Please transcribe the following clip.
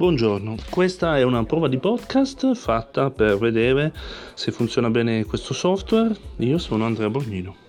Buongiorno, questa è una prova di podcast fatta per vedere se funziona bene questo software. Io sono Andrea Bognino.